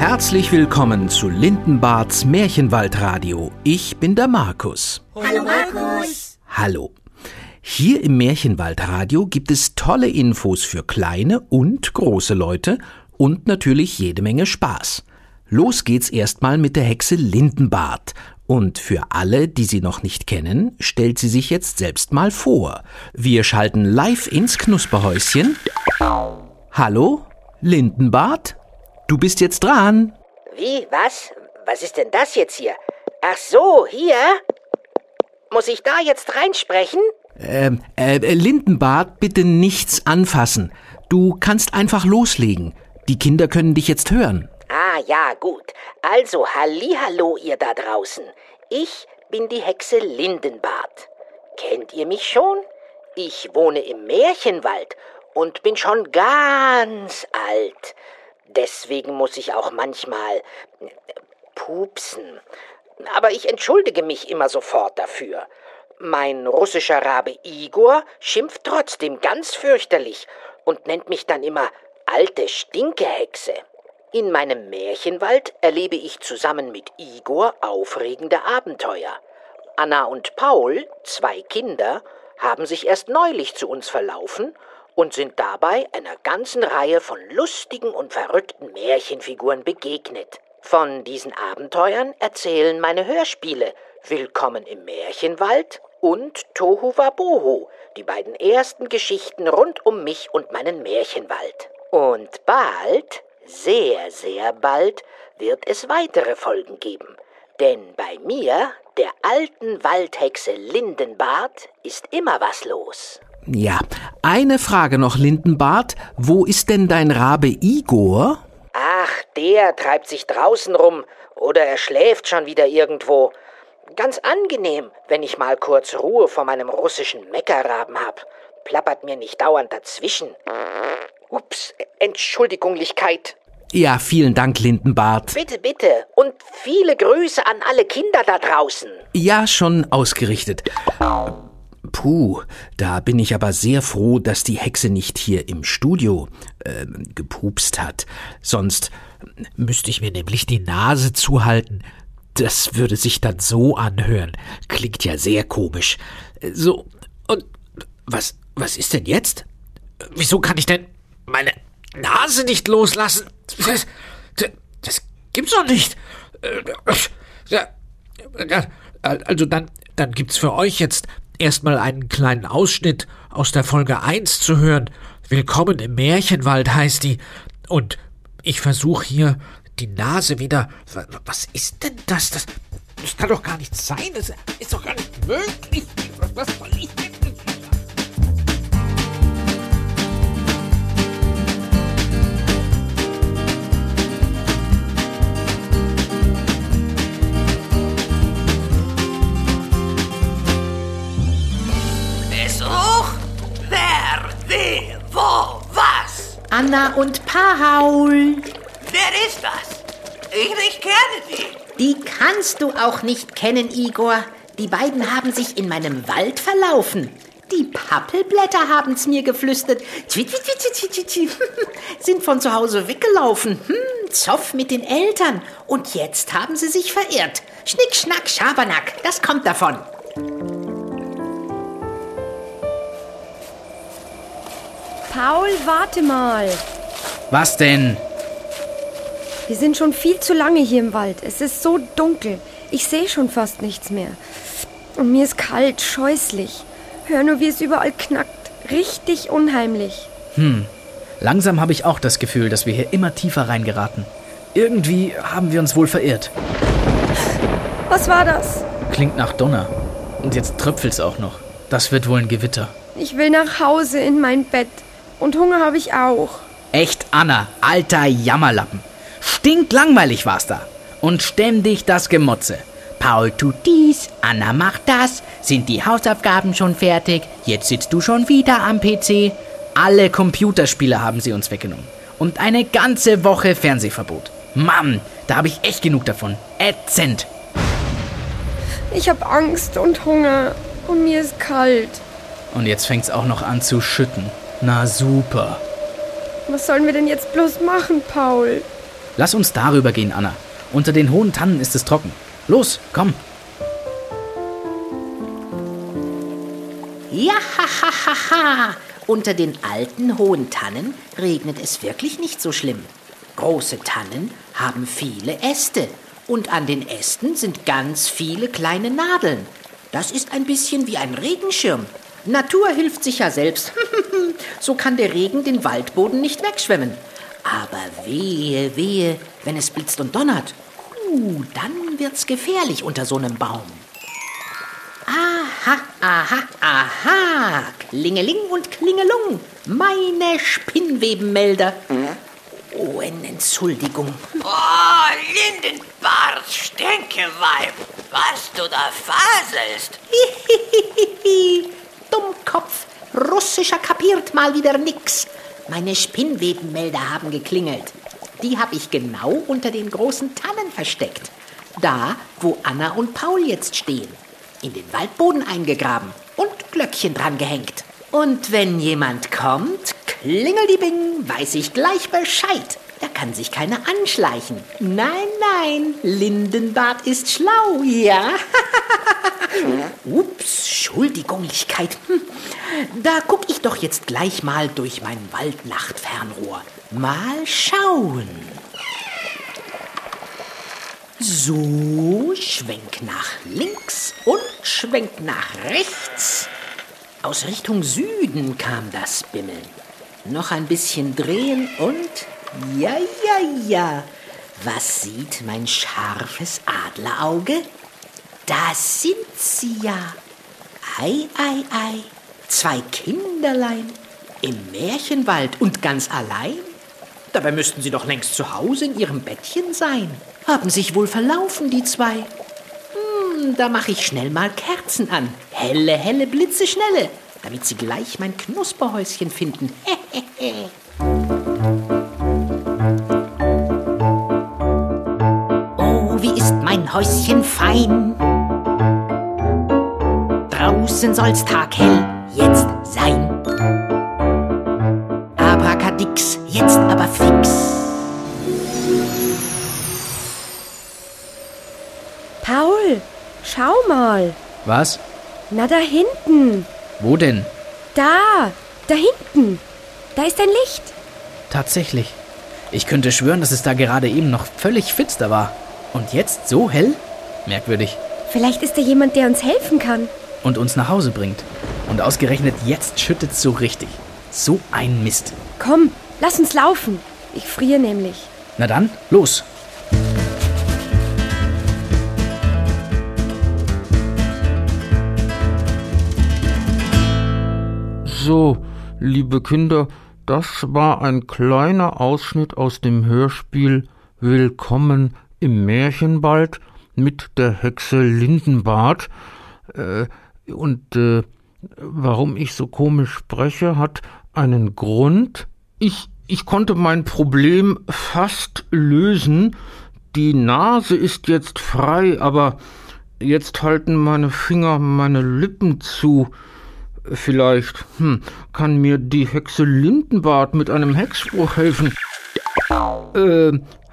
Herzlich willkommen zu Lindenbarts Märchenwaldradio. Ich bin der Markus. Hallo Markus. Hallo. Hier im Märchenwaldradio gibt es tolle Infos für kleine und große Leute und natürlich jede Menge Spaß. Los geht's erstmal mit der Hexe Lindenbart. Und für alle, die sie noch nicht kennen, stellt sie sich jetzt selbst mal vor. Wir schalten live ins Knusperhäuschen. Hallo, Lindenbart? Du bist jetzt dran. Wie? Was? Was ist denn das jetzt hier? Ach so, hier? Muss ich da jetzt reinsprechen? Lindenbart, bitte nichts anfassen. Du kannst einfach loslegen. Die Kinder können dich jetzt hören. Ah ja, gut. Also hallihallo ihr da draußen. Ich bin die Hexe Lindenbart. Kennt ihr mich schon? Ich wohne im Märchenwald und bin schon ganz alt. Deswegen muss ich auch manchmal pupsen. Aber ich entschuldige mich immer sofort dafür. Mein russischer Rabe Igor schimpft trotzdem ganz fürchterlich und nennt mich dann immer alte Stinkehexe. In meinem Märchenwald erlebe ich zusammen mit Igor aufregende Abenteuer. Anna und Paul, zwei Kinder, haben sich erst neulich zu uns verlaufen und sind dabei einer ganzen Reihe von lustigen und verrückten Märchenfiguren begegnet. Von diesen Abenteuern erzählen meine Hörspiele Willkommen im Märchenwald und Tohuwabohu, die beiden ersten Geschichten rund um mich und meinen Märchenwald. Und bald, sehr, sehr bald, wird es weitere Folgen geben. Denn bei mir, der alten Waldhexe Lindenbart, ist immer was los. Ja, eine Frage noch, Lindenbart. Wo ist denn dein Rabe Igor? Ach, der treibt sich draußen rum. Oder er schläft schon wieder irgendwo. Ganz angenehm, wenn ich mal kurz Ruhe vor meinem russischen Meckerraben hab. Plappert mir nicht dauernd dazwischen. Ups, Entschuldiglichkeit. Ja, vielen Dank, Lindenbart. Bitte, bitte. Und viele Grüße an alle Kinder da draußen. Ja, schon ausgerichtet. Puh, da bin ich aber sehr froh, dass die Hexe nicht hier im Studio gepupst hat. Sonst müsste ich mir nämlich die Nase zuhalten. Das würde sich dann so anhören. Klingt ja sehr komisch. So, und was ist denn jetzt? Wieso kann ich denn meine Nase nicht loslassen? Das gibt's doch nicht. Also dann gibt's für euch jetzt erstmal einen kleinen Ausschnitt aus der Folge 1 zu hören. Willkommen im Märchenwald heißt die. Und ich versuche hier die Nase wieder. Was ist denn das? Das kann doch gar nicht sein. Das ist doch gar nicht möglich. Was soll ich denn? Wo? Was? Anna und Paul. Wer ist das? Ich kenne sie. Die kannst du auch nicht kennen, Igor. Die beiden haben sich in meinem Wald verlaufen. Die Pappelblätter haben's mir geflüstert. Sind von zu Hause weggelaufen. Zoff mit den Eltern. Und jetzt haben sie sich verirrt. Schnick, schnack, Schabernack. Das kommt davon. Paul, warte mal. Was denn? Wir sind schon viel zu lange hier im Wald. Es ist so dunkel. Ich sehe schon fast nichts mehr. Und mir ist kalt, scheußlich. Hör nur, wie es überall knackt. Richtig unheimlich. Langsam habe ich auch das Gefühl, dass wir hier immer tiefer reingeraten. Irgendwie haben wir uns wohl verirrt. Was war das? Klingt nach Donner. Und jetzt tröpfelt's auch noch. Das wird wohl ein Gewitter. Ich will nach Hause in mein Bett. Und Hunger habe ich auch. Echt, Anna, alter Jammerlappen. Stinklangweilig war's da. Und ständig das Gemotze. Paul tut dies, Anna macht das. Sind die Hausaufgaben schon fertig? Jetzt sitzt du schon wieder am PC. Alle Computerspiele haben sie uns weggenommen. Und eine ganze Woche Fernsehverbot. Mann, da habe ich echt genug davon. Ätzend. Ich habe Angst und Hunger. Und mir ist kalt. Und jetzt fängt's auch noch an zu schütten. Na super. Was sollen wir denn jetzt bloß machen, Paul? Lass uns darüber gehen, Anna. Unter den hohen Tannen ist es trocken. Los, komm! Ja, ha, ha, ha, ha! Unter den alten hohen Tannen regnet es wirklich nicht so schlimm. Große Tannen haben viele Äste. Und an den Ästen sind ganz viele kleine Nadeln. Das ist ein bisschen wie ein Regenschirm. Natur hilft sich ja selbst. So kann der Regen den Waldboden nicht wegschwemmen. Aber wehe, wehe, wenn es blitzt und donnert. Dann wird's gefährlich unter so einem Baum. Aha, aha, aha. Klingeling und Klingelung. Meine Spinnwebenmelder. Oh, Entschuldigung. Oh, Lindenbart, Stinkeweib, was du da faselst. Dummkopf, Russischer kapiert mal wieder nix. Meine Spinnwebenmelder haben geklingelt. Die habe ich genau unter den großen Tannen versteckt. Da, wo Anna und Paul jetzt stehen. In den Waldboden eingegraben und Glöckchen dran gehängt. Und wenn jemand kommt, klingeldibing, weiß ich gleich Bescheid. Da kann sich keiner anschleichen. Nein, nein, Lindenbart ist schlau, ja. Ups, Schuldigunglichkeit. Da guck ich doch jetzt gleich mal durch mein Waldnachtfernrohr. Mal schauen. So, schwenk nach links und schwenk nach rechts. Aus Richtung Süden kam das Bimmeln. Noch ein bisschen drehen und... Ja, ja, ja. Was sieht mein scharfes Adlerauge? Da sind sie ja. Ei, ei, ei. Zwei Kinderlein. Im Märchenwald und ganz allein. Dabei müssten sie doch längst zu Hause in ihrem Bettchen sein. Haben sich wohl verlaufen, die zwei. Da mache ich schnell mal Kerzen an. Helle, helle, blitzeschnelle. Damit sie gleich mein Knusperhäuschen finden. Oh, wie ist mein Häuschen fein. Draußen soll's taghell jetzt sein. Abrakadix, jetzt aber fix. Paul, schau mal. Was? Na, da hinten. Wo denn? Da hinten. Da ist ein Licht. Tatsächlich. Ich könnte schwören, dass es da gerade eben noch völlig finster war. Und jetzt so hell? Merkwürdig. Vielleicht ist da jemand, der uns helfen kann. Und uns nach Hause bringt. Und ausgerechnet jetzt schüttet's so richtig. So ein Mist. Komm, lass uns laufen. Ich friere nämlich. Na dann, los. So, liebe Kinder, das war ein kleiner Ausschnitt aus dem Hörspiel Willkommen im Märchenwald mit der Hexe Lindenbart. Warum ich so komisch spreche, hat einen Grund. Ich konnte mein Problem fast lösen. Die Nase ist jetzt frei, aber jetzt halten meine Finger meine Lippen zu. Vielleicht kann mir die Hexe Lindenbart mit einem Hexspruch helfen.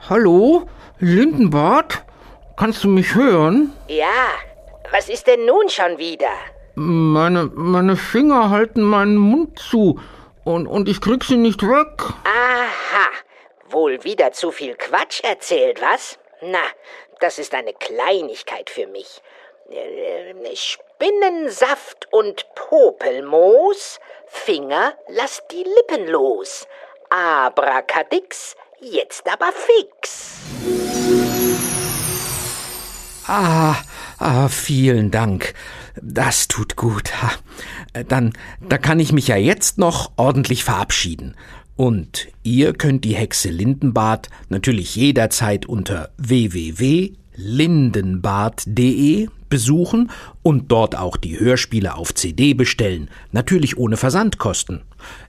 Hallo? Lindenbart? Kannst du mich hören? Ja, was ist denn nun schon wieder? Meine Finger halten meinen Mund zu und ich krieg sie nicht weg. Aha, wohl wieder zu viel Quatsch erzählt, was? Na, das ist eine Kleinigkeit für mich. Spinnensaft und Popelmoos, Finger, lass die Lippen los. Abrakadix, jetzt aber fix. Vielen Dank. Das tut gut. Da kann ich mich ja jetzt noch ordentlich verabschieden. Und ihr könnt die Hexe Lindenbart natürlich jederzeit unter www.lindenbart.de besuchen und dort auch die Hörspiele auf CD bestellen, natürlich ohne Versandkosten.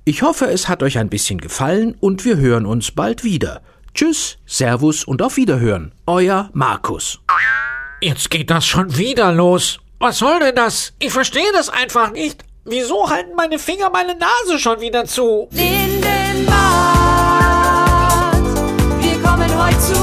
Ich hoffe, es hat euch ein bisschen gefallen und wir hören uns bald wieder. Tschüss, Servus und auf Wiederhören. Euer Markus. Jetzt geht das schon wieder los. Was soll denn das? Ich verstehe das einfach nicht. Wieso halten meine Finger meine Nase schon wieder zu? Lindenbart, wir kommen heute. Zeit zu